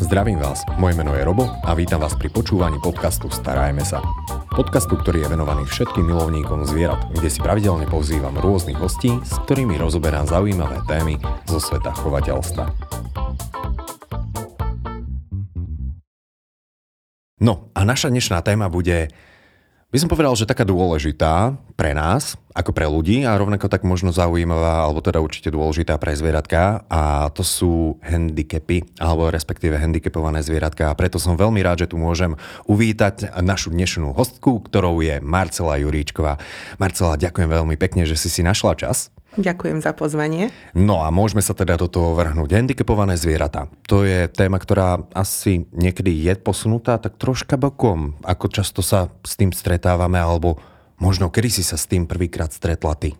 Zdravím vás, moje meno je Robo a vítam vás pri počúvaní podcastu Starajme sa. Podcastu, ktorý je venovaný všetkým milovníkom zvierat, kde si pravidelne pozývam rôznych hostí, s ktorými rozoberám zaujímavé témy zo sveta chovateľstva. No a naša dnešná téma bude, by som povedal, že taká dôležitá pre nás, ako pre ľudí a rovnako tak možno zaujímavá, alebo teda určite dôležitá pre zvieratka, a to sú handicapy, alebo respektíve handicapované zvieratka. A preto som veľmi rád, že tu môžem uvítať našu dnešnú hostku, ktorou je Marcela Juríčková. Marcela, ďakujem veľmi pekne, že si našla čas. Ďakujem za pozvanie. No a môžeme sa teda do toho vrhnúť. Handicapované zvieratá. To je téma, ktorá asi niekedy je posunutá tak troška bokom. Ako často sa s tým stretávame, alebo možno kedy si sa s tým prvýkrát stretla ty?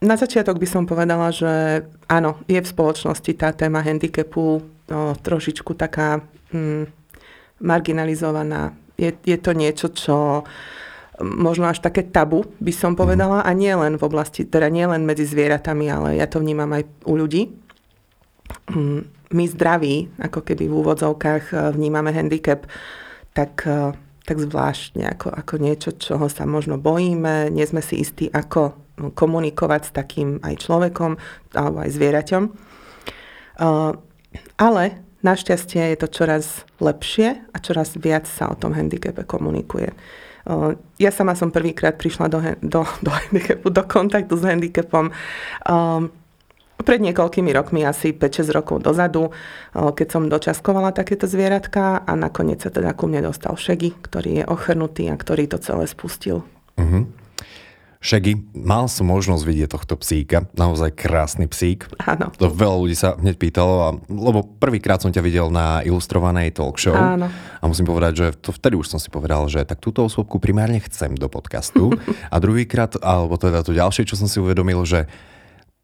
Na začiatok by som povedala, že áno, je v spoločnosti tá téma handicapu trošičku taká marginalizovaná. Je to niečo, čo možno až také tabu, by som povedala, a nie len v oblasti, teda nie len medzi zvieratami, ale ja to vnímam aj u ľudí. My zdraví, ako keby v úvodzovkách, vnímame handicap tak zvláštne, ako niečo, čoho sa možno bojíme, nie sme si istí, ako komunikovať s takým aj človekom, alebo aj zvieraťom. Ale našťastie je to čoraz lepšie a čoraz viac sa o tom handicape komunikuje. Ja sama som prvýkrát prišla do handicapu, do kontaktu s handicapom pred niekoľkými rokmi, asi 5-6 rokov dozadu, keď som dočaskovala takéto zvieratka a nakoniec sa teda ku mne dostal Shaggy, ktorý je ochrnutý a ktorý to celé spustil. Uh-huh. Shaggy, mal som možnosť vidieť tohto psíka, naozaj krásny psík. Áno. To veľa ľudí sa hneď pýtalo, lebo prvýkrát som ťa videl na ilustrovanej talk show. Áno. A musím povedať, že to vtedy už som si povedal, že tak túto osobku primárne chcem do podcastu. A druhýkrát, alebo teda to ďalšie, čo som si uvedomil, že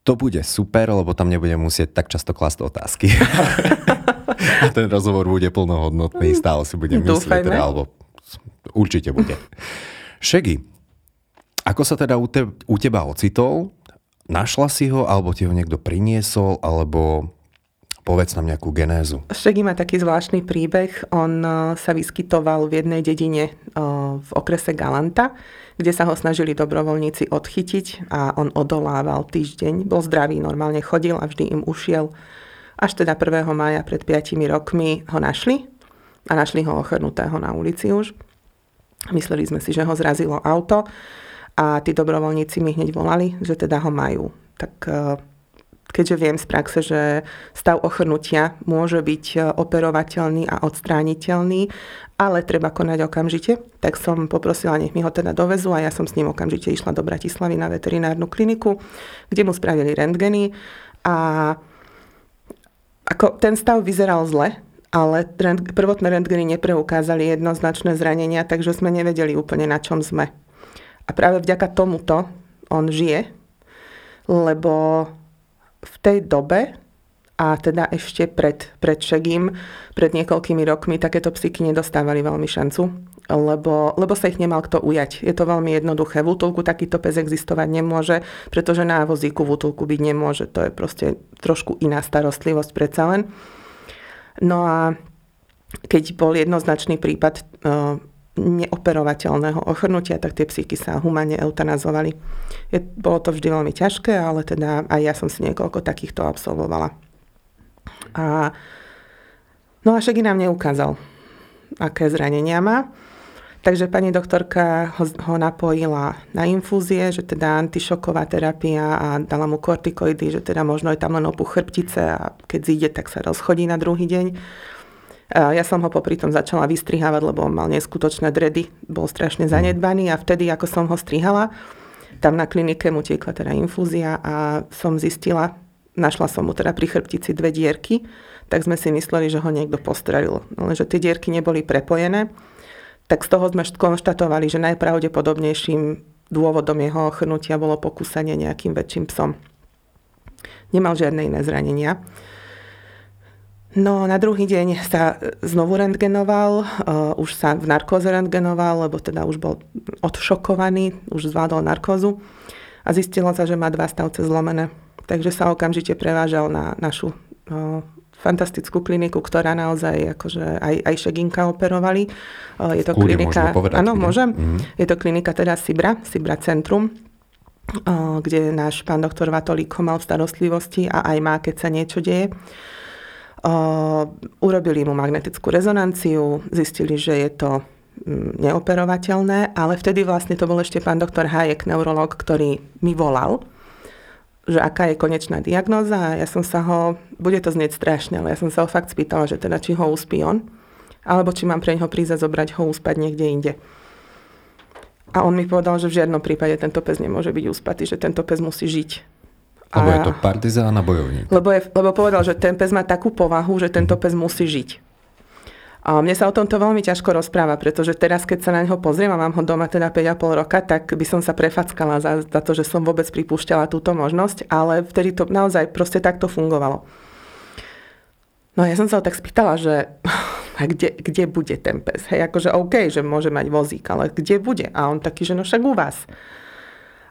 to bude super, lebo tam nebudem musieť tak často klásť otázky. A ten rozhovor bude plnohodnotný, stále si budem myslieť, teda, alebo určite bude. Shaggy, ako sa teda u teba ocitol? Našla si ho, alebo ti ho niekto priniesol, alebo povedz nám nejakú genézu. Shaggy má taký zvláštny príbeh. On sa vyskytoval v jednej dedine v okrese Galanta, kde sa ho snažili dobrovoľníci odchytiť a on odolával týždeň. Bol zdravý, normálne chodil a vždy im ušiel. Až teda 1. mája pred 5 rokmi ho našli a našli ho ochrnutého na ulici už. Mysleli sme si, že ho zrazilo auto. A tí dobrovoľníci mi hneď volali, že teda ho majú. Tak keďže viem z praxe, že stav ochrnutia môže byť operovateľný a odstrániteľný, ale treba konať okamžite, tak som poprosila, nech mi ho teda dovezú a ja som s ním okamžite išla do Bratislavy na veterinárnu kliniku, kde mu spravili rentgeny a ako ten stav vyzeral zle, ale prvotné rentgeny nepreukázali jednoznačné zranenia, takže sme nevedeli úplne, na čom sme. A práve vďaka tomuto on žije, lebo v tej dobe, a teda ešte pred Shaggym, pred niekoľkými rokmi, takéto psíky nedostávali veľmi šancu, lebo sa ich nemal kto ujať. Je to veľmi jednoduché. V útulku takýto pes existovať nemôže, pretože na vozíku v útulku byť nemôže. To je proste trošku iná starostlivosť predsa len. No a keď bol jednoznačný prípad neoperovateľného ochrnutia, tak tie psíky sa humane eutanazovali. Bolo to vždy veľmi ťažké, ale teda aj ja som si niekoľko takýchto absolvovala. No a Shaggy nám neukázal, aké zranenia má. Takže pani doktorka ho napojila na infúzie, že teda antišoková terapia a dala mu kortikoidy, že teda možno je tam len opuch chrbtice a keď zíde, tak sa rozchodí na druhý deň. Ja som ho popritom začala vystrihávať, lebo on mal neskutočné dredy, bol strašne zanedbaný a vtedy, ako som ho strihala, tam na klinike mu tiekla teda infúzia a som zistila, našla som mu teda pri chrbtici 2 dierky, tak sme si mysleli, že ho niekto postrelil. Lenže tie dierky neboli prepojené, tak z toho sme konštatovali, že najpravdepodobnejším dôvodom jeho ochrnutia bolo pokúsanie nejakým väčším psom. Nemal žiadne iné zranenia. No na druhý deň sa znovu rentgenoval, už sa v narkóze rentgenoval, lebo teda už bol odšokovaný, už zvládol narkózu a zistilo sa, že má 2 stavce zlomené. Takže sa okamžite prevážal na našu fantastickú kliniku, ktorá naozaj akože aj Šeginka operovali. Je to klinika, povedať, áno, môžem. Mm-hmm. Je to klinika teda Sibra centrum, kde náš pán doktor Vatolík mal v starostlivosti a aj má, keď sa niečo deje. Urobili mu magnetickú rezonanciu, zistili, že je to neoperovateľné, ale vtedy vlastne to bol ešte pán doktor Hájek, neurológ, ktorý mi volal, že aká je konečná diagnóza. Ja som sa ho, bude to znieť strašne, ale ja som sa ho fakt spýtala, že teda či ho uspí on, alebo či mám pre neho prísť a zobrať ho uspať niekde inde. A on mi povedal, že v žiadnom prípade tento pes nemôže byť uspatý, že tento pes musí žiť. Lebo je to partizán a bojovník. Lebo povedal, že ten pes má takú povahu, že tento pes musí žiť. A mne sa o tomto veľmi ťažko rozpráva, pretože teraz, keď sa na neho pozriem a mám ho doma teda 5,5 roka, tak by som sa prefackala za to, že som vôbec pripúšťala túto možnosť, ale vtedy to naozaj proste takto fungovalo. No ja som sa ho tak spýtala, že a kde bude ten pes? Hej, akože OK, že môže mať vozík, ale kde bude? A on taký, že no však u vás.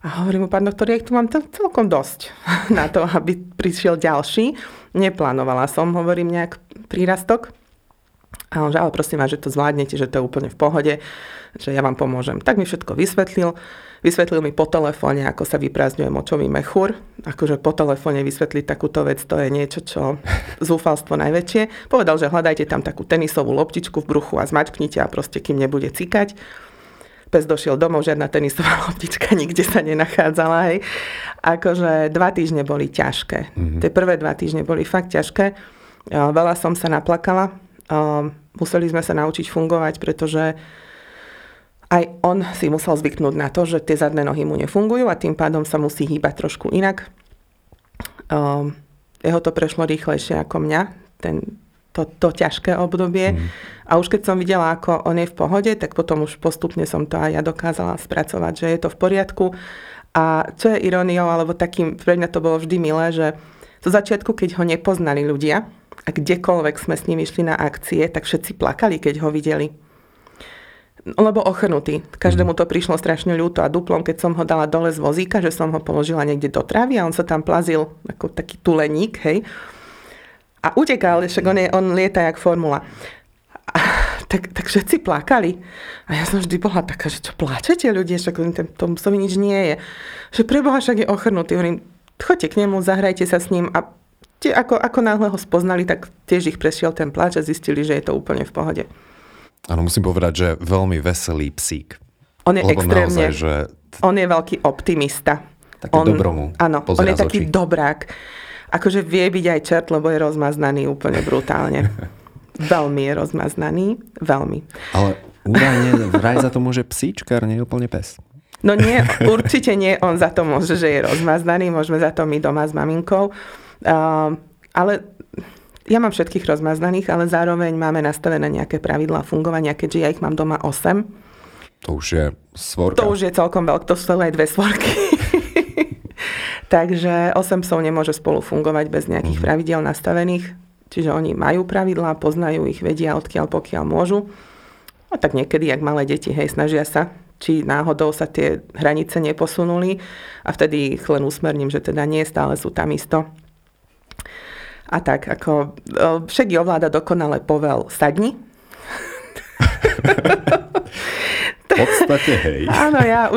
A hovorím mu, pán doktor, ja ich tu mám celkom dosť na to, aby prišiel ďalší. Neplánovala som, hovorím, nejak prírastok. A on, že ale prosím vás, že to zvládnete, že to je úplne v pohode, že ja vám pomôžem. Tak mi všetko vysvetlil. Vysvetlil mi po telefóne, ako sa vyprázdňuje močový mechúr. Akože po telefóne vysvetliť takúto vec, to je niečo, čo zúfalstvo najväčšie. Povedal, že hľadajte tam takú tenisovú loptičku v bruchu a zmačknite a proste kým nebude cikať. Pes došiel domov, žiadna tenisová loptička nikde sa nenachádzala. Hej. Akože 2 týždne boli ťažké. Mm-hmm. Tie prvé 2 týždne boli fakt ťažké. Veľa som sa naplakala. Museli sme sa naučiť fungovať, pretože aj on si musel zvyknúť na to, že tie zadné nohy mu nefungujú a tým pádom sa musí hýbať trošku inak. Jeho to prešlo rýchlejšie ako mňa, to ťažké obdobie. A už keď som videla, ako on je v pohode, tak potom už postupne som to aj ja dokázala spracovať, že je to v poriadku. A čo je iróniou, alebo takým, pre mňa to bolo vždy milé, že zo začiatku, keď ho nepoznali ľudia, a kdekoľvek sme s ním išli na akcie, tak všetci plakali, keď ho videli. Lebo ochrnutý. Každému to prišlo strašne ľúto a duplom, keď som ho dala dole z vozíka, že som ho položila niekde do trávy a on sa tam plazil ako taký tuleník, hej. A utekal, však on lieta jak formula. A tak všetci plakali. A ja som vždy bola taká, že čo plačete ľudia, však tomu psovi nič nie je. Že preboha, však je ochrnutý. Hovorím, choďte k nemu, zahrajte sa s ním a ako náhle ho spoznali, tak tiež ich prešiel ten pláč a zistili, že je to úplne v pohode. Áno, musím povedať, že veľmi veselý psík. On je extrémne, naozaj, že... on je veľký optimista. Taký dobromu. Áno, on je taký dobrák. Akože vie byť aj čert, lebo je rozmaznaný úplne brutálne. Veľmi je rozmaznaný, veľmi. Ale údajne vraj za to môže psíčkar, nie je úplne pes. No nie, určite nie, on za to môže, že je rozmaznaný, môžeme za to my doma s maminkou. Ale ja mám všetkých rozmaznaných, ale zároveň máme nastavené nejaké pravidlá fungovania, keďže ja ich mám doma 8. To už je svorka. To už je celkom veľké, to sú aj 2 svorky. Takže 8 psov nemôže spolu fungovať bez nejakých pravidiel nastavených. Čiže oni majú pravidlá, poznajú ich, vedia odkiaľ pokiaľ môžu. No tak niekedy, jak malé deti, hej, snažia sa, či náhodou sa tie hranice neposunuli a vtedy ich len usmerním, že teda nie, stále sú tam isto. A tak, ako Shaggy ovláda dokonale povel sadni. V podstate, hej. Áno, ja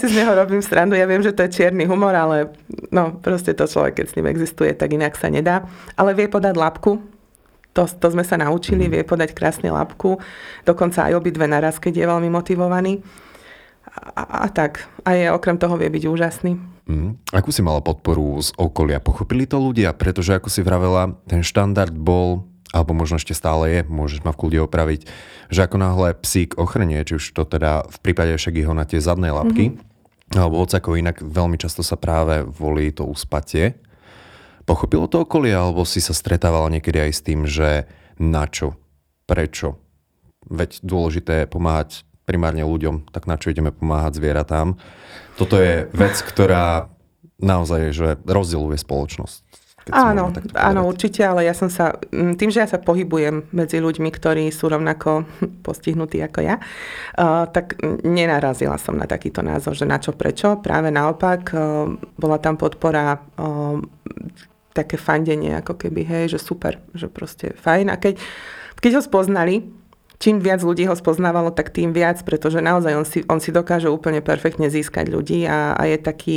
si z neho robím srandu, ja viem, že to je čierny humor, ale no proste to človek, keď s ním existuje, tak inak sa nedá. Ale vie podať labku, to sme sa naučili, vie podať krásne labku, dokonca aj obidve naraz, keď je veľmi motivovaný. A tak, a je okrem toho vie byť úžasný. Akú si mala podporu z okolia? Pochopili to ľudia? Pretože, ako si vravela, ten štandard bol, alebo možno ešte stále je, môžeš ma v kľude opraviť, že ako náhle psík ochrnie, či už to teda v prípade Shaggyho na tie zadné labky, alebo odsako inak veľmi často sa práve volí to uspatie. Pochopilo to okolie, alebo si sa stretávala niekedy aj s tým, že na čo? Prečo? Veď dôležité je pomáhať primárne ľuďom, tak na čo ideme pomáhať zvieratám. Toto je vec, ktorá naozaj že rozdeľuje spoločnosť. Áno, určite, ale ja som sa, tým, že ja sa pohybujem medzi ľuďmi, ktorí sú rovnako postihnutí ako ja, tak nenarazila som na takýto názor, že na čo, prečo. Práve naopak, bola tam podpora také fandenie, ako keby, hej, že super, že proste fajn. A keď ho spoznali, čím viac ľudí ho spoznávalo, tak tým viac, pretože naozaj on si dokáže úplne perfektne získať ľudí a je taký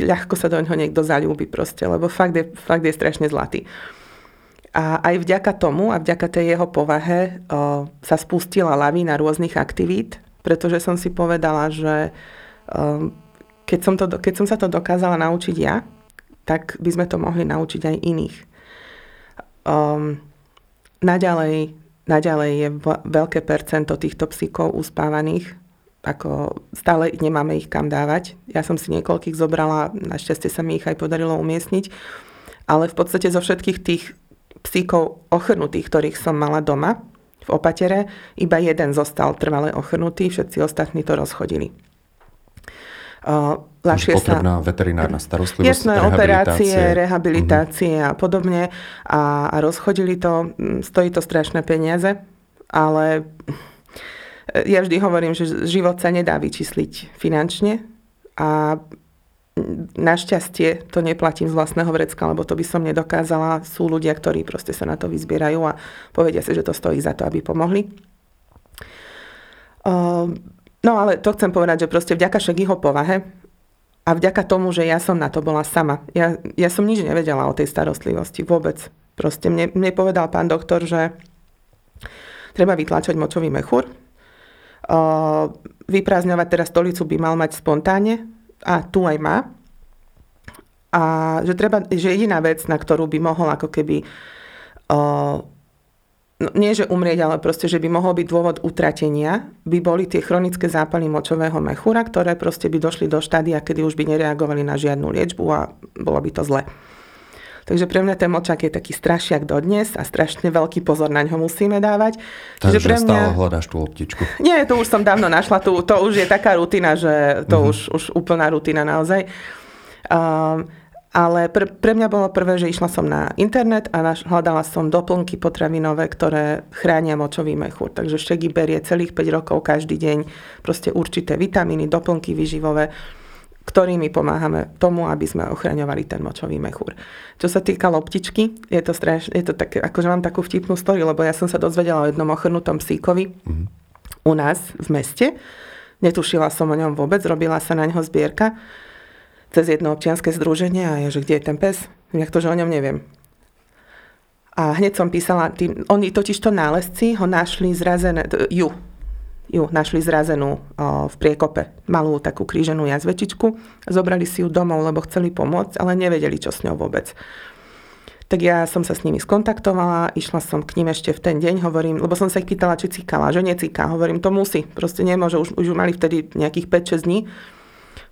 ľahko sa do ňoho niekto zaľúbi proste, lebo fakt je strašne zlatý. A aj vďaka tomu a vďaka tej jeho povahe sa spustila lavína rôznych aktivít, pretože som si povedala, že keď som sa to dokázala naučiť ja, tak by sme to mohli naučiť aj iných. Naďalej je veľké percento týchto psíkov uspávaných, ako stále nemáme ich kam dávať. Ja som si niekoľkých zobrala, našťastie sa mi ich aj podarilo umiestniť, ale v podstate zo všetkých tých psíkov ochrnutých, ktorých som mala doma v Opatere, iba jeden zostal trvale ochrnutý, všetci ostatní to rozchodili. Potrebná veterinárna starostlivosť, jasné, operácie, rehabilitácie a podobne a rozchodili to, stojí to strašné peniaze, ale ja vždy hovorím, že život sa nedá vyčísliť finančne a našťastie to neplatím z vlastného vrecka, lebo to by som nedokázala. Sú ľudia, ktorí proste sa na to vyzbierajú a povedia si, že to stojí za to, aby pomohli. No ale to chcem povedať, že proste vďaka Shaggyho povahe a vďaka tomu, že ja som na to bola sama. Ja som nič nevedela o tej starostlivosti vôbec. Proste mne povedal pán doktor, že treba vytlačať močový mechúr. Vyprázdňovať teraz stolicu by mal mať spontánne a tu aj má. A že jediná vec, na ktorú by mohol ako keby... nie, že umrieť, ale proste, že by mohol byť dôvod utratenia, by boli tie chronické zápaly močového mechúra, ktoré proste by došli do štádia, kedy už by nereagovali na žiadnu liečbu a bolo by to zle. Takže pre mňa ten močak je taký strašiak dodnes a strašne veľký pozor na ňo musíme dávať. Takže pre mňa... stále hľadaš tú loptičku. Nie, to už som dávno našla, to už je taká rutina, že to už úplná rutina naozaj. Ale pre mňa bolo prvé, že išla som na internet a hľadala som doplnky potravinové, ktoré chránia močový mechúr. Takže Shaggy berie celých 5 rokov každý deň proste určité vitamíny, doplnky výživové, ktorými pomáhame tomu, aby sme ochraňovali ten močový mechúr. Čo sa týka loptičky, je to také, akože mám takú vtipnú story, lebo ja som sa dozvedela o jednom ochrnutom psíkovi u nás v meste. Netušila som o ňom vôbec, robila sa na ňo zbierka cez jedno občianske združenie a je, že kde je ten pes? Ja to, že o ňom neviem. A hneď som písala, oni totižto nálezci ho našli zrazené, našli zrazenú v priekope. Malú takú kríženú jazvečičku. Zobrali si ju domov, lebo chceli pomôcť, ale nevedeli, čo s ňou vôbec. Tak ja som sa s nimi skontaktovala, išla som k ním ešte v ten deň, hovorím, lebo som sa ich pýtala, či cikala, že necíká. Hovorím, to musí, proste nemôže, už mali vtedy nejakých 5-6 dní.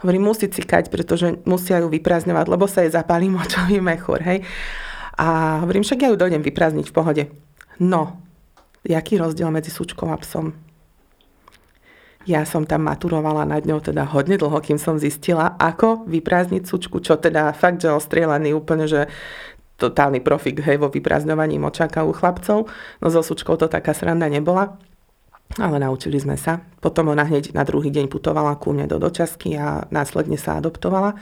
Hovorím, musí cikať, pretože musia ju vyprázdňovať, lebo sa jej zapálí močový mechúr, hej. A hovorím, však ja ju dojdem vyprázdniť v pohode. No, jaký rozdiel medzi súčkou a psom? Ja som tam maturovala nad ňou teda hodne dlho, kým som zistila, ako vyprázdniť súčku, čo teda fakt, že ostrielaný úplne, že totálny profik, hej, vo vyprázdňovaní močáka u chlapcov. No so súčkou to taká sranda nebola. Ale naučili sme sa. Potom ona hneď na druhý deň putovala ku mne do Dočasky a následne sa adoptovala.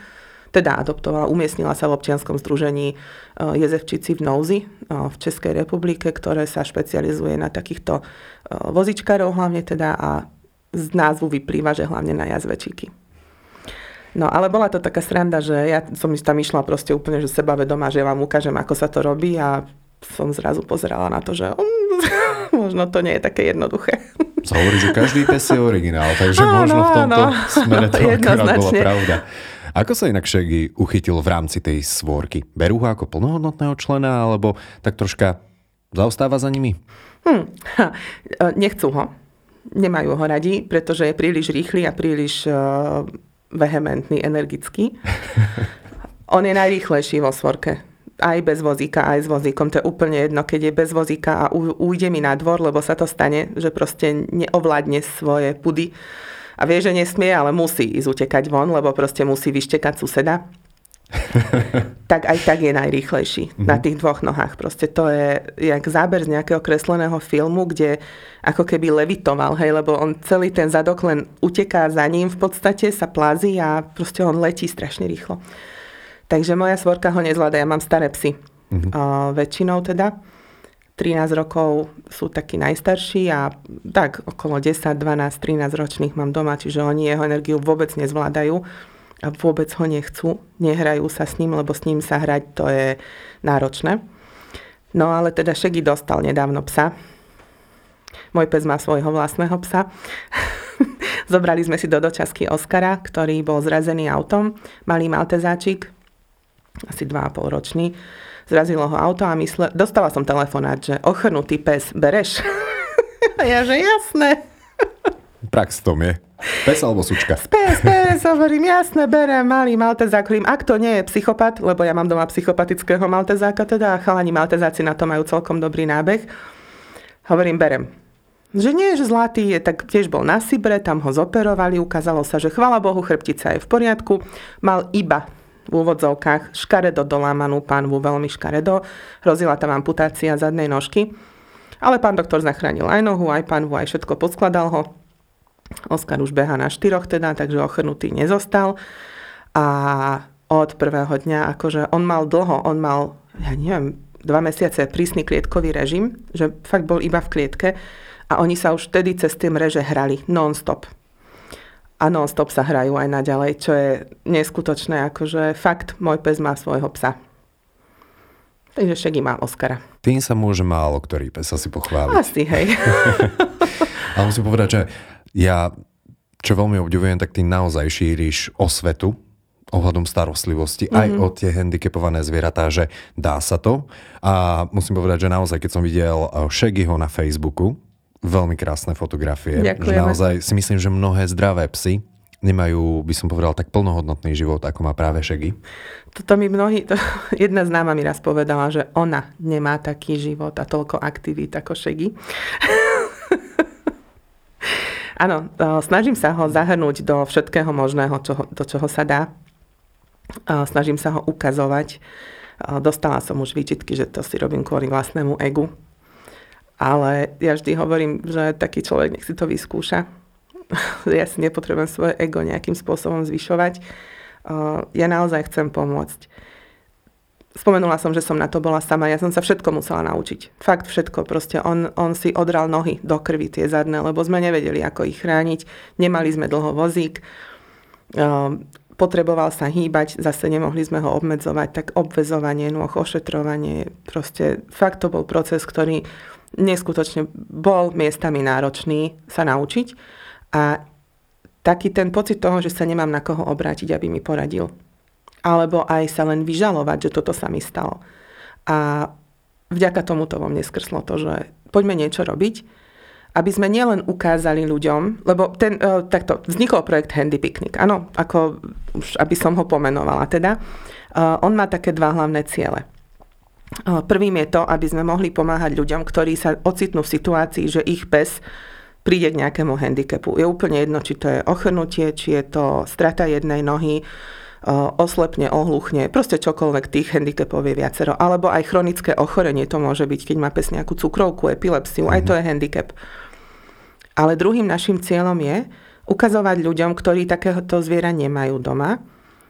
Teda adoptovala, umiestnila sa v občianskom združení Jezevčíci v nouzi v Českej republike, ktoré sa špecializuje na takýchto vozičkárov hlavne teda a z názvu vyplýva, že hlavne na jazvečíky. No ale bola to taká sranda, že ja som tam išla proste úplne že sebavedomá, že vám ukážem, ako sa to robí a som zrazu pozerala na to, že možno to nie je také jednoduché. Sa hovorí, že každý pes je originál, takže možno v tomto smere to akorát bola pravda. Ako sa inak Shaggy uchytil v rámci tej svorky? Berú ho ako plnohodnotného člena, alebo tak troška zaostáva za nimi? Nechcú ho. Nemajú ho radi, pretože je príliš rýchly a príliš vehementný, energický. On je najrýchlejší vo svorke. Aj bez vozíka, aj s vozíkom. To je úplne jedno, keď je bez vozíka a ujde mi na dvor, lebo sa to stane, že proste neovládne svoje pudy. A vie, že nesmie, ale musí ísť utekať von, lebo proste musí vyštekať suseda. Tak aj tak je najrýchlejší. Na tých dvoch nohách. Proste to je jak záber z nejakého kresleného filmu, kde ako keby levitoval, hej, lebo on celý ten zadok len uteká za ním v podstate, sa plazí a proste on letí strašne rýchlo. Takže moja svorka ho nezvláda, ja mám staré psy. Mm-hmm. Väčšinou teda. 13 rokov sú takí najstarší a tak okolo 10, 12, 13 ročných mám doma, čiže oni jeho energiu vôbec nezvládajú a vôbec ho nechcú, nehrajú sa s ním, lebo s ním sa hrať to je náročné. No ale teda Shaggy dostal nedávno psa. Môj pes má svojho vlastného psa. Zobrali sme si do dočasky Oscara, ktorý bol zrazený autom, malý maltezáčik, asi 2,5 ročný. Zrazilo ho auto a dostala som telefonát, že ochrnutý pes, bereš? A ja, že jasné. Prax tom je. Pes alebo sučka? Pes, hovorím, jasné, berem, malý maltezák. Hovorím, ak to nie je psychopat, lebo ja mám doma psychopatického maltezáka, teda chalani maltezáci na to majú celkom dobrý nábeh. Hovorím, berem. Že nie, že zlatý je, tak tiež bol na Sibre, tam ho zoperovali, ukázalo sa, že chvála Bohu, chrbtica je v poriadku, mal iba v úvodzovkách škaredo dolámanú pánvu, veľmi škaredo. Hrozila tam amputácia zadnej nožky. Ale pán doktor zachránil aj nohu, aj pánvu, aj všetko, podskladal ho. Oskar už beha na 4 teda, takže ochrnutý nezostal. A od prvého dňa, akože on mal, ja neviem, 2 mesiace prísny klietkový režim, že fakt bol iba v klietke a oni sa už vtedy cez tie mreže hrali non-stop. A non-stop sa hrajú aj naďalej, čo je neskutočné, akože fakt, môj pes má svojho psa. Takže Shaggy má Oscara. Tým sa môže málo ktorý pes asi pochváliť. Asi, hej. Ale musím povedať, že ja, čo veľmi obdivujem, tak ty naozaj šíriš osvetu ohľadom starostlivosti, aj o tie handicapované zvieratá, že dá sa to. A musím povedať, že naozaj, keď som videl Shaggyho na Facebooku, veľmi krásne fotografie. Ďakujeme. Naozaj si myslím, že mnohé zdravé psy nemajú, by som povedal, tak plnohodnotný život, ako má práve Shaggy. Jedna známa mi raz povedala, že ona nemá taký život a toľko aktivít ako Shaggy. Áno, snažím sa ho zahrnúť do všetkého možného, do čoho sa dá. Snažím sa ho ukazovať. Dostala som už výčitky, že to si robím kvôli vlastnému egu. Ale ja vždy hovorím, že taký človek nech si to vyskúša. Ja si nepotrebujem svoje ego nejakým spôsobom zvyšovať. Ja naozaj chcem pomôcť. Spomenula som, že som na to bola sama. Ja som sa všetko musela naučiť. Fakt všetko. Proste on si odral nohy do krvi tie zadné, lebo sme nevedeli, ako ich chrániť. Nemali sme dlho vozík. Potreboval sa hýbať, zase nemohli sme ho obmedzovať, tak obväzovanie nôh, ošetrovanie, proste fakt to bol proces, ktorý neskutočne bol miestami náročný sa naučiť a taký ten pocit toho, že sa nemám na koho obrátiť, aby mi poradil. Alebo aj sa len vyžalovať, že toto sa mi stalo. A vďaka tomu to vo mne skrslo to, že poďme niečo robiť, aby sme nielen ukázali ľuďom, lebo takto vznikol projekt Handy Piknik. Áno, ako už, aby som ho pomenovala teda. On má také 2 hlavné ciele. Prvým je to, aby sme mohli pomáhať ľuďom, ktorí sa ocitnú v situácii, že ich pes príde k nejakému handicapu. Je úplne jedno, či to je ochrnutie, či je to strata jednej nohy, oslepne, ohluchne, proste čokoľvek, tých handicapov je viacero. Alebo aj chronické ochorenie to môže byť, keď má pes nejakú cukrovku, epilepsiu, aj to je handicap. Ale druhým našim cieľom je ukazovať ľuďom, ktorí takéhoto zviera nemajú doma,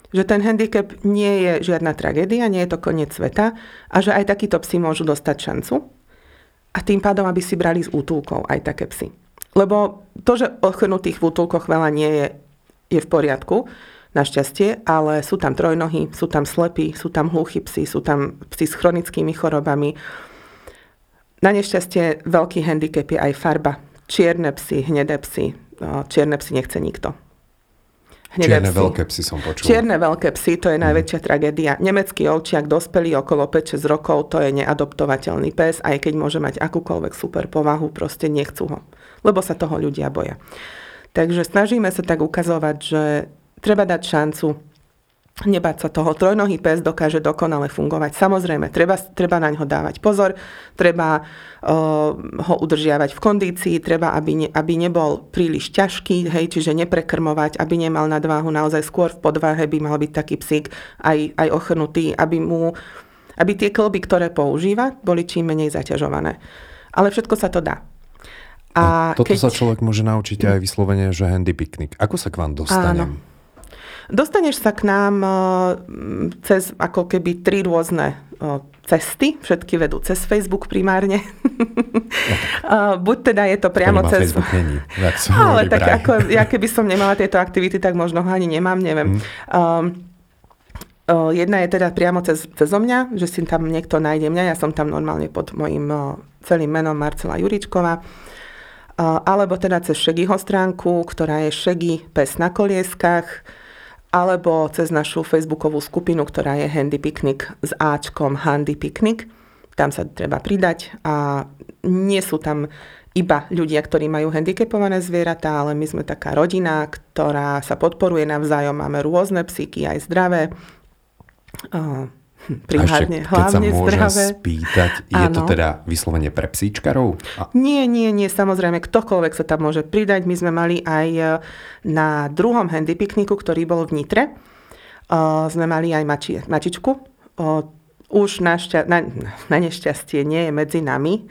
že ten handicap nie je žiadna tragédia, nie je to koniec sveta a že aj takíto psi môžu dostať šancu a tým pádom, aby si brali z útulkov aj také psy. Lebo to, že ochrnutých v útulkoch veľa nie je, je v poriadku, našťastie, ale sú tam trojnohy, sú tam slepí, sú tam hluchí psi, sú tam psi s chronickými chorobami. Na nešťastie veľký handicap je aj farba. Čierne psy, hnedé psy. Čierne psy nechce nikto. Čierne veľké psy som počul. Čierne veľké psy, to je najväčšia tragédia. Nemecký ovčiak, dospelý okolo 5-6 rokov, to je neadoptovateľný pes, aj keď môže mať akúkoľvek super povahu, proste nechcú ho. Lebo sa toho ľudia boja. Takže snažíme sa tak ukazovať, že treba dať šancu, nebáť sa toho. Trojnohý pes dokáže dokonale fungovať. Samozrejme, treba na ňo dávať pozor, treba ho udržiavať v kondícii, treba, aby nebol príliš ťažký, hej, čiže neprekrmovať, aby nemal nadváhu, naozaj skôr v podváhe by mal byť taký psík aj ochrnutý, aby tie klby, ktoré používa, boli čím menej zaťažované. Ale všetko sa to dá. A toto sa človek môže naučiť aj vyslovene, že Handy Piknik. Ako sa k vám dostanem? Áno. Dostaneš sa k nám cez ako keby 3 rôzne cesty, všetky vedú cez Facebook primárne. Buď teda je to priamo to cez... Facebook není. Ale tak ako, ja keby som nemala tieto aktivity, tak možno ho ani nemám, neviem. Jedna je teda priamo cez mňa, že si tam niekto nájde mňa. Ja som tam normálne pod mojím celým menom Marcela Juríčková. Alebo teda cez Shaggyho stránku, ktorá je Shaggy pes na kolieskách, alebo cez našu facebookovú skupinu, ktorá je Handy Piknik s áčkom Handy Piknik. Tam sa treba pridať a nie sú tam iba ľudia, ktorí majú handicapované zvieratá, ale my sme taká rodina, ktorá sa podporuje navzájom. Máme rôzne psíky, aj zdravé. Primárne, hlavne zdravé. A ešte, keď sa môžem spýtať, je to teda vyslovene pre psíčkarov? Nie, samozrejme, ktokoľvek sa tam môže pridať. My sme mali aj na druhom Handy Pikniku, ktorý bol v Nitre, sme mali aj mačičku. Už na nešťastie nie je medzi nami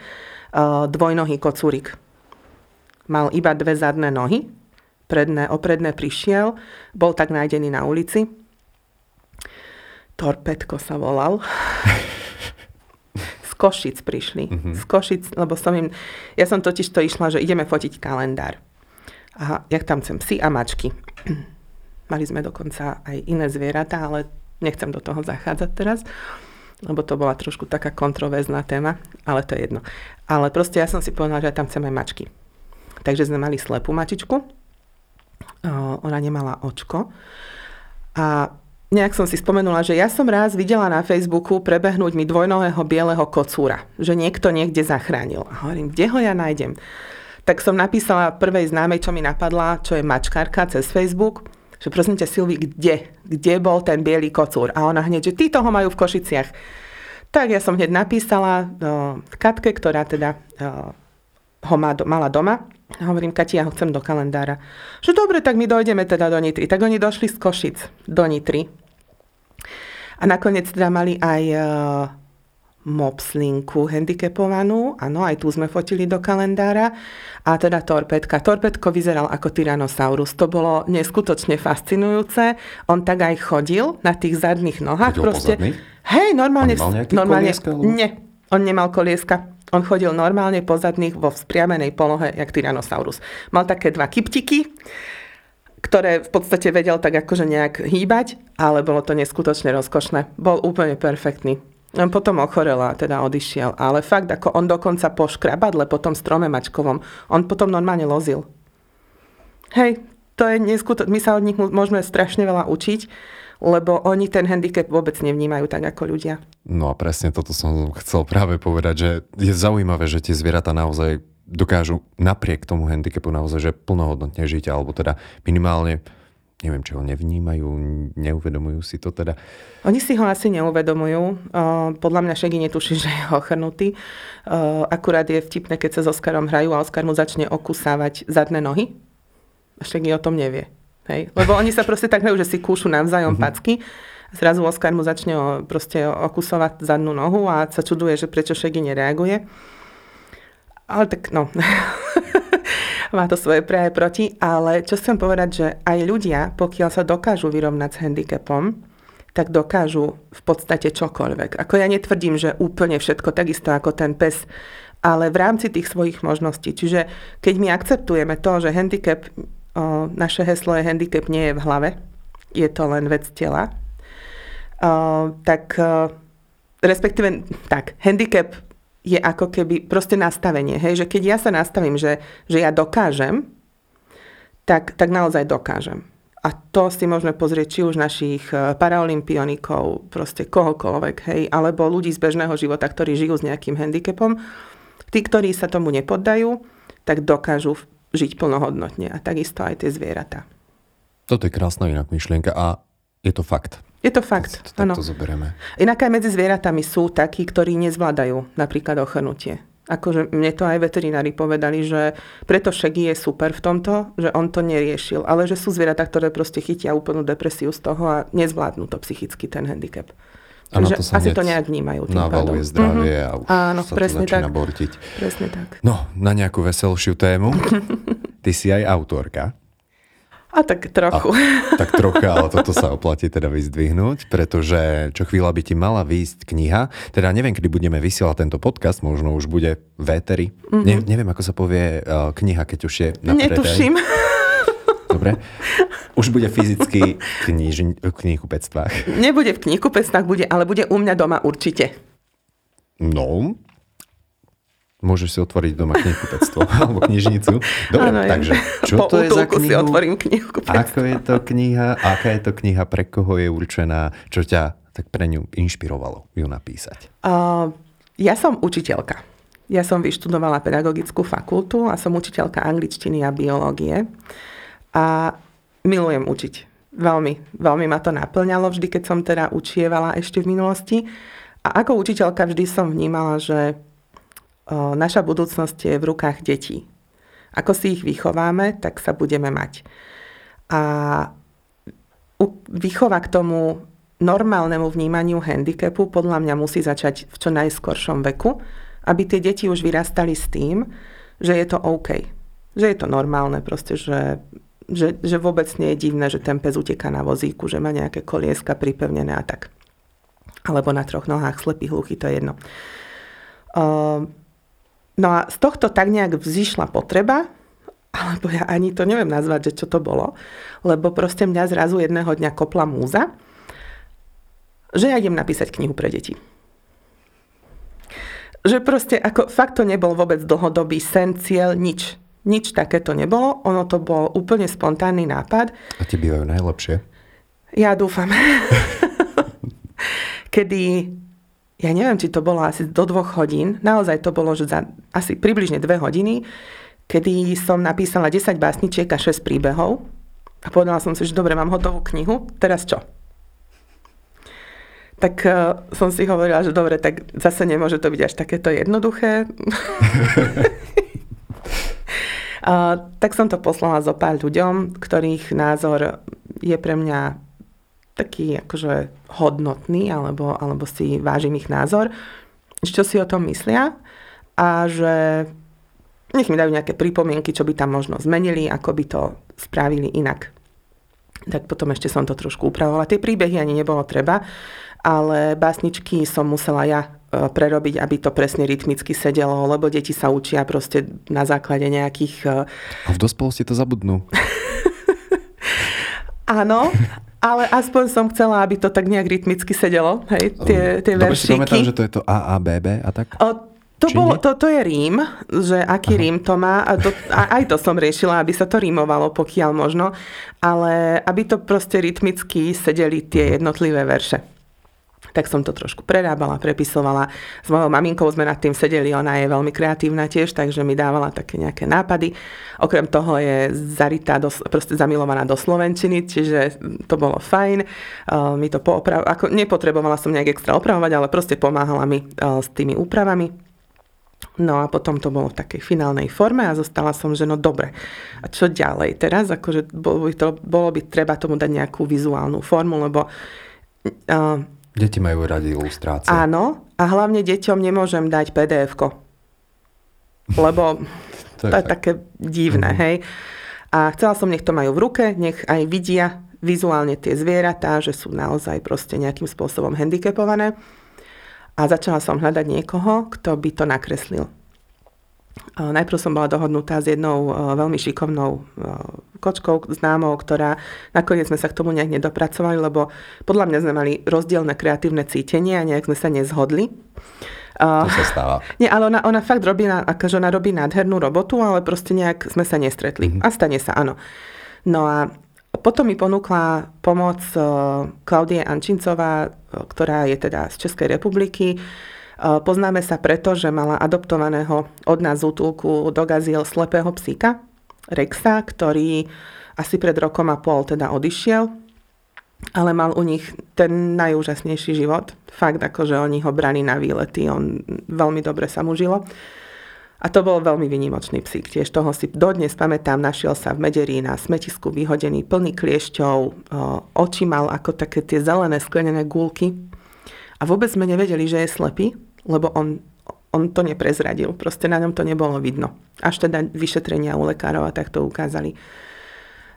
dvojnohý kocúrik. Mal iba dve zadné nohy, opredné prišiel, bol tak nájdený na ulici. Torpätko sa volal. Z Košic prišli. Mm-hmm. Z Košic, lebo ja som totiž to išla, že ideme fotiť kalendár. A jak tam chcem psi a mačky. Mali sme dokonca aj iné zvieratá, ale nechcem do toho zachádzať teraz, lebo to bola trošku taká kontroverzná téma, ale to je jedno. Ale proste ja som si povedala, že tam chcem aj mačky. Takže sme mali slepú mačičku. Ona nemala očko. A nejak som si spomenula, že ja som raz videla na Facebooku prebehnúť mi dvojnohého bieleho kocúra, že niekto niekde zachránil. A hovorím, kde ho ja nájdem? Tak som napísala prvej známej, čo mi napadla, čo je mačkárka cez Facebook, že prosím ťa Silvi, kde bol ten bielý kocúr? A ona hneď, že títo ho majú v Košiciach. Tak ja som hneď napísala Katke, ktorá teda ho mala doma. A hovorím, Kati, ja ho chcem do kalendára. Že dobre, tak my dojdeme teda do Nitry. Tak oni došli z Košic do Nitry. A nakoniec teda mali aj mopslinku handicapovanú. Áno, aj tu sme fotili do kalendára. A teda Torpätka. Torpätko vyzeral ako Tyrannosaurus. To bolo neskutočne fascinujúce. On tak aj chodil na tých zadných nohách. Chodil proste, po zadných? Hej, normálne. On mal nejaké kolieska? Nie, on nemal kolieska. On chodil normálne po zadných vo vzpriamenej polohe, jak Tyrannosaurus. Mal také dva kyptiky, ktoré v podstate vedel tak akože nejak hýbať, ale bolo to neskutočne rozkošné. Bol úplne perfektný. On potom ochorel a teda odišiel. Ale fakt, ako on dokonca po škrabadle, po tom strome mačkovom, on potom normálne lozil. Hej, to je neskutočné. My sa od nich môžeme strašne veľa učiť, lebo oni ten handicap vôbec nevnímajú tak ako ľudia. No a presne toto som chcel práve povedať, že je zaujímavé, že tie zvieratá naozaj dokážu napriek tomu handicapu naozaj, že plnohodnotne žiť, alebo teda minimálne, neviem, či ho nevnímajú, neuvedomujú si to teda. Oni si ho asi neuvedomujú. Podľa mňa Shaggy netuší, že je ochrnutý. Akurát je vtipné, keď sa s Oscarom hrajú a Oscar mu začne okusávať zadné nohy. Shaggy o tom nevie. Hej. Lebo oni sa proste tak hrajú, že si kúšu navzájom packy. Zrazu Oscar mu začne proste okusovať zadnú nohu a sa čuduje, že prečo Shaggy nereaguje. Ale tak no, má to svoje pre aj proti. Ale čo chcem povedať, že aj ľudia, pokiaľ sa dokážu vyrovnať s handicapom, tak dokážu v podstate čokoľvek. Ako ja netvrdím, že úplne všetko takisto ako ten pes, ale v rámci tých svojich možností. Čiže keď my akceptujeme to, že handicap... naše heslo je handicap nie je v hlave, je to len vec tela. Respektíve, tak, handicap je ako keby proste nastavenie. Hej? Že keď ja sa nastavím, že ja dokážem, tak naozaj dokážem. A to si môžeme pozrieť či už našich paraolympionikov, proste kohokoľvek, hej? Alebo ľudí z bežného života, ktorí žijú s nejakým handicapom. Tí, ktorí sa tomu nepoddajú, tak dokážu žiť plnohodnotne a takisto aj tie zvieratá. Toto je krásna inak myšlienka a je to fakt. Je to fakt, áno. To zoberieme. Inak aj medzi zvieratami sú takí, ktorí nezvládajú napríklad ochrnutie. Akože mne to aj veterinári povedali, že preto Shaggy je super v tomto, že on to neriešil, ale že sú zvieratá, ktoré proste chytia úplnú depresiu z toho a nezvládnu to psychicky, ten handicap. Áno, to sa asi to nejak vnímajú. Navaluje zdravie a už áno, sa to začína bortiť. Presne tak. No, na nejakú veselšiu tému. Ty si aj autorka. A tak trochu. Ale toto sa oplatí teda vyzdvihnúť, pretože čo chvíľa by ti mala výjsť kniha. Teda neviem, kedy budeme vysielať tento podcast, možno už bude v éteri. Mm-hmm. Neviem, ako sa povie kniha, keď už je na predaj. Netuším. Dobre. Už bude fyzicky v knihkupectvách. Nebude v knihkupectvách, ale bude u mňa doma určite. No, môžeš si otvoriť doma knihkupectvo alebo knižnicu. Dobre, ano, takže čo to je za knihu? Si otvorím knihkupectvo. Ako je to kniha? Aká je to kniha? Pre koho je určená? Čo ťa tak pre ňu inšpirovalo ju napísať? Ja som učiteľka. Ja som vyštudovala pedagogickú fakultu a som učiteľka angličtiny a biológie. A milujem učiť. Veľmi, veľmi ma to naplňalo vždy, keď som teda učievala ešte v minulosti. A ako učiteľka vždy som vnímala, že naša budúcnosť je v rukách detí. Ako si ich vychováme, tak sa budeme mať. A výchova k tomu normálnemu vnímaniu handicapu podľa mňa musí začať v čo najskoršom veku, aby tie deti už vyrastali s tým, že je to OK. Že je to normálne proste, že vôbec nie je divné, že ten pes uteká na vozíku, že má nejaké kolieska pripevnené a tak. Alebo na troch nohách, slepý, hluchý, to je jedno. No a z tohto tak nejak vzýšla potreba, alebo ja ani to neviem nazvať, že čo to bolo, lebo proste mňa zrazu jedného dňa kopla múza, že ja idem napísať knihu pre deti. Že proste ako fakt to nebol vôbec dlhodobý sen, cieľ, nič. Nič takéto nebolo, ono to bol úplne spontánny nápad. A ti bývajú najlepšie? Ja dúfam. Kedy... Ja neviem, či to bolo asi do 2 hodín. Naozaj to bolo, že za asi približne 2 hodiny, kedy som napísala 10 básničiek a 6 príbehov. A povedala som si, že dobre, mám hotovú knihu, teraz čo? Tak som si hovorila, že dobre, tak zase nemôže to byť až takéto jednoduché. Tak som to poslala zo pár ľuďom, ktorých názor je pre mňa taký akože hodnotný, alebo si vážim ich názor, čo si o tom myslia a že nech mi dajú nejaké pripomienky, čo by tam možno zmenili, ako by to spravili inak. Tak potom ešte som to trošku upravovala. Tie príbehy ani nebolo treba, ale básničky som musela ja prerobiť, aby to presne rytmicky sedelo, lebo deti sa učia proste na základe nejakých... A v dospelosti to zabudnú. Áno, ale aspoň som chcela, aby to tak nejak rytmicky sedelo, hej, tie veršíky. Dobre si pamätám, že to je to A, B, B a tak? To je rím, že aký rím to má. Aj to som riešila, aby sa to rímovalo, pokiaľ možno, ale aby to proste rytmicky sedeli tie jednotlivé verše. Tak som to trošku prerábala, prepisovala. S mojou maminkou sme nad tým sedeli, ona je veľmi kreatívna tiež, takže mi dávala také nejaké nápady. Okrem toho je zarytá, proste zamilovaná do slovenčiny, čiže to bolo fajn. Mi to nepotrebovala som nejak extra opravovať, ale proste pomáhala mi s tými úpravami. No a potom to bolo v takej finálnej forme a zostala som, že no dobre, a čo ďalej teraz? Akože bolo by treba tomu dať nejakú vizuálnu formu, lebo... Deti majú radi ilustrácie. Áno, a hlavne deťom nemôžem dať PDF-ko, lebo to je také divné, hej. A chcela som, nech to majú v ruke, nech aj vidia vizuálne tie zvieratá, že sú naozaj proste nejakým spôsobom handicapované. A začala som hľadať niekoho, kto by to nakreslil. Najprv som bola dohodnutá s jednou veľmi šikovnou kočkou známou, ktorá nakoniec sme sa k tomu nejak nedopracovali, lebo podľa mňa sme mali rozdielne kreatívne cítenie a nejak sme sa nezhodli. To sa stáva. Nie, ale ona fakt robí, akože ona robí nádhernú robotu, ale proste nejak sme sa nestretli. A stane sa, áno. No a potom mi ponúkla pomoc Klaudie Ančincová, ktorá je teda z Českej republiky. Poznáme sa preto, že mala adoptovaného od nás z útulku do gaziel slepého psíka, Rexa, ktorý asi pred 1,5 rokom teda odišiel, ale mal u nich ten najúžasnejší život. Fakt, akože oni ho brali na výlety, on veľmi dobre sa mu žilo. A to bol veľmi výnimočný psík tiež. Toho si dodnes pamätám, našiel sa v Mederí na smetisku vyhodený, plný kliešťov, oči mal ako také tie zelené sklenené gúlky. A vôbec sme nevedeli, že je slepý, lebo on to neprezradil. Proste na ňom to nebolo vidno. Až teda vyšetrenia u lekárov a tak to ukázali.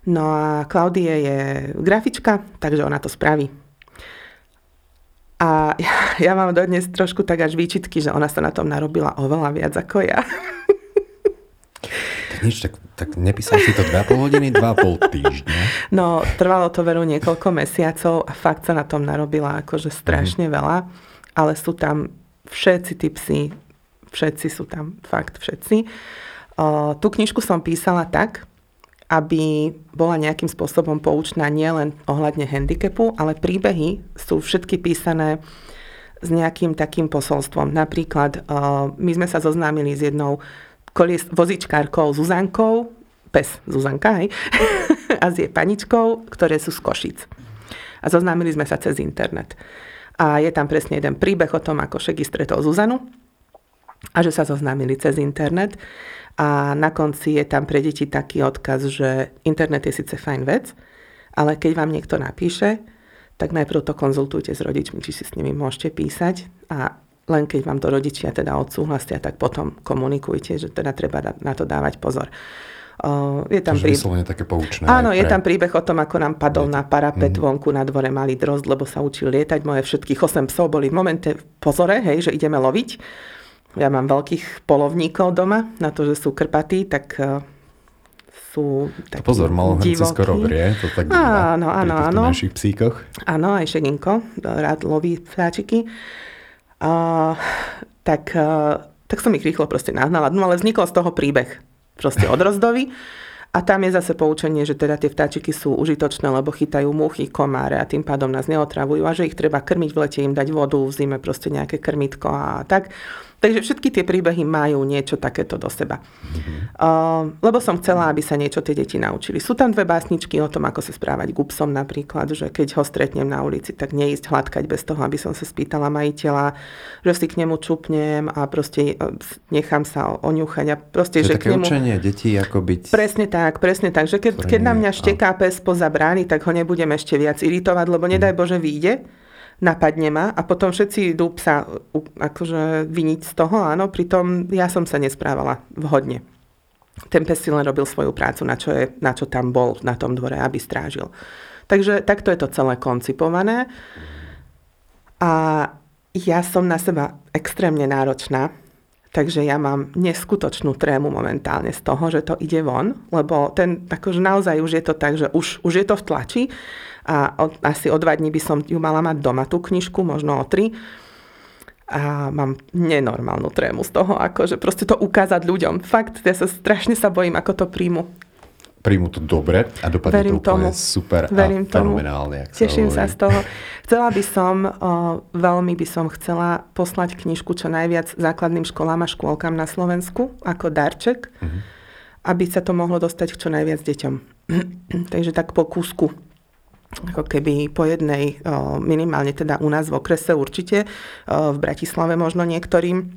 No a Klaudie je grafička, takže ona to spraví. A ja mám dodnes trošku tak až výčitky, že ona sa na tom narobila oveľa viac ako ja. Tak nič, tak nepísal si to 2,5 hodiny, 2,5 týždňa. No, trvalo to veru niekoľko mesiacov a fakt sa na tom narobila akože strašne veľa, ale sú tam všetci tí psi, všetci sú tam, fakt všetci. Tú knižku som písala tak, aby bola nejakým spôsobom poučná nielen ohľadne handicapu, ale príbehy sú všetky písané s nejakým takým posolstvom. Napríklad my sme sa zoznámili s jednou vozičkárkou Zuzankou, pes Zuzanka, hej, a s jej paničkou, ktoré sú z Košic. A zoznámili sme sa cez internet. A je tam presne jeden príbeh o tom, ako Shaggy stretol Zuzanu a že sa zoznámili cez internet. A na konci je tam pre deti taký odkaz, že internet je síce fajn vec, ale keď vám niekto napíše, tak najprv to konzultujte s rodičmi, či si s nimi môžete písať. A len keď vám to rodičia teda odsúhlasia, tak potom komunikujte, že teda treba na to dávať pozor. Je tam vyslovene také poučné. Áno, je tam príbeh o tom, ako nám padol na parapet vonku na dvore malý drozd, lebo sa učil lietať. Moje všetkých 8 psov boli v momente v pozore, hej, že ideme loviť. Ja mám veľkých polovníkov doma, na to, že sú krpatí, tak sú takí divokí. Pozor, malohrnci skoro vrie, to tak býva pri tých našich psíkoch. Áno, aj Šeginko, rád loví psáčiky. Tak som ich rýchlo proste nahnala. No ale vznikol z toho príbeh proste od Rozdovi. A tam je zase poučenie, že teda tie vtáčiky sú užitočné, lebo chytajú muchy, komáre a tým pádom nás neotravujú a že ich treba krmiť, v lete im dať vodu, v zime proste nejaké krmítko a tak. Takže všetky tie príbehy majú niečo takéto do seba. Lebo som chcela, aby sa niečo tie deti naučili. Sú tam dve básničky o tom, ako sa správať k psom napríklad, že keď ho stretnem na ulici, tak neísť hladkať bez toho, aby som sa spýtala majiteľa, že si k nemu čupnem a proste nechám sa oňuchať. A proste, že také k nemu... učenie detí, ako byť... Presne tak, že keď na mňa šteká pes poza brány, tak ho nebudem ešte viac iritovať, lebo nedaj Bože vyjde, napadne ma a potom všetci idú psa akože viniť z toho, áno, pritom ja som sa nesprávala vhodne. Ten pes si len robil svoju prácu, na čo tam bol na tom dvore, aby strážil. Takže takto je to celé koncipované a ja som na seba extrémne náročná. Takže ja mám neskutočnú trému momentálne z toho, že to ide von, lebo ten, akože naozaj už je to tak, že už je to v tlači a asi o 2 dní by som ju mala mať doma, tú knižku, možno o 3. A mám nenormálnu trému z toho, akože proste to ukázať ľuďom. Fakt, ja strašne sa bojím, ako to príjmu. Príjmu to dobre a dopadne to úplne super a fenomenálne. Teším sa z toho. Veľmi by som chcela poslať knižku čo najviac základným školám a škôlkam na Slovensku ako darček, aby sa to mohlo dostať čo najviac deťom. Takže tak po kúsku. Ako keby po jednej, minimálne teda u nás v okrese určite, v Bratislave možno niektorým.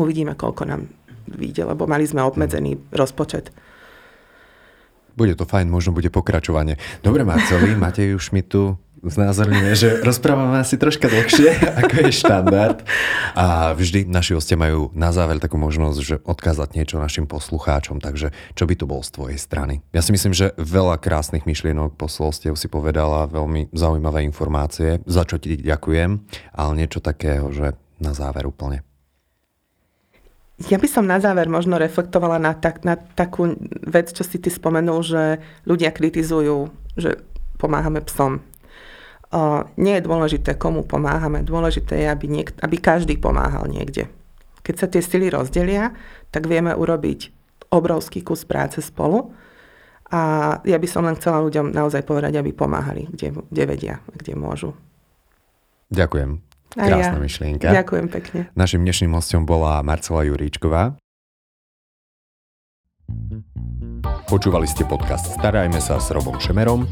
Uvidíme, koľko nám vyjde, lebo mali sme obmedzený rozpočet. Bude to fajn, možno bude pokračovanie. Dobre, Marceli, Matej už mi tu znázorňuje, že rozprávame asi troška dlhšie, ako je štandard. A vždy naši hostia majú na záver takú možnosť, že odkázať niečo našim poslucháčom. Takže čo by to bol z tvojej strany? Ja si myslím, že veľa krásnych myšlienok, posolstiev si povedala, veľmi zaujímavé informácie, za čo ti ďakujem, ale niečo takého, že na záver úplne. Ja by som na záver možno reflektovala na takú vec, čo si ty spomenul, že ľudia kritizujú, že pomáhame psom. Nie je dôležité, komu pomáhame. Dôležité je, aby každý pomáhal niekde. Keď sa tie sily rozdelia, tak vieme urobiť obrovský kus práce spolu. A ja by som len chcela ľuďom naozaj povedať, aby pomáhali, kde vedia, kde môžu. Ďakujem. Krásna myšlienka. Ďakujem pekne. Našim dnešným hosťom bola Marcela Juríčková. Počúvali ste podcast Starajme sa s Robom Šemerom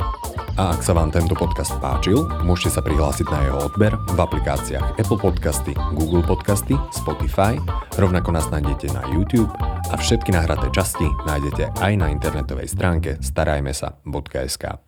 a ak sa vám tento podcast páčil, môžete sa prihlásiť na jeho odber v aplikáciách Apple Podcasty, Google Podcasty, Spotify, rovnako nás nájdete na YouTube a všetky nahraté časti nájdete aj na internetovej stránke starajmesa.sk.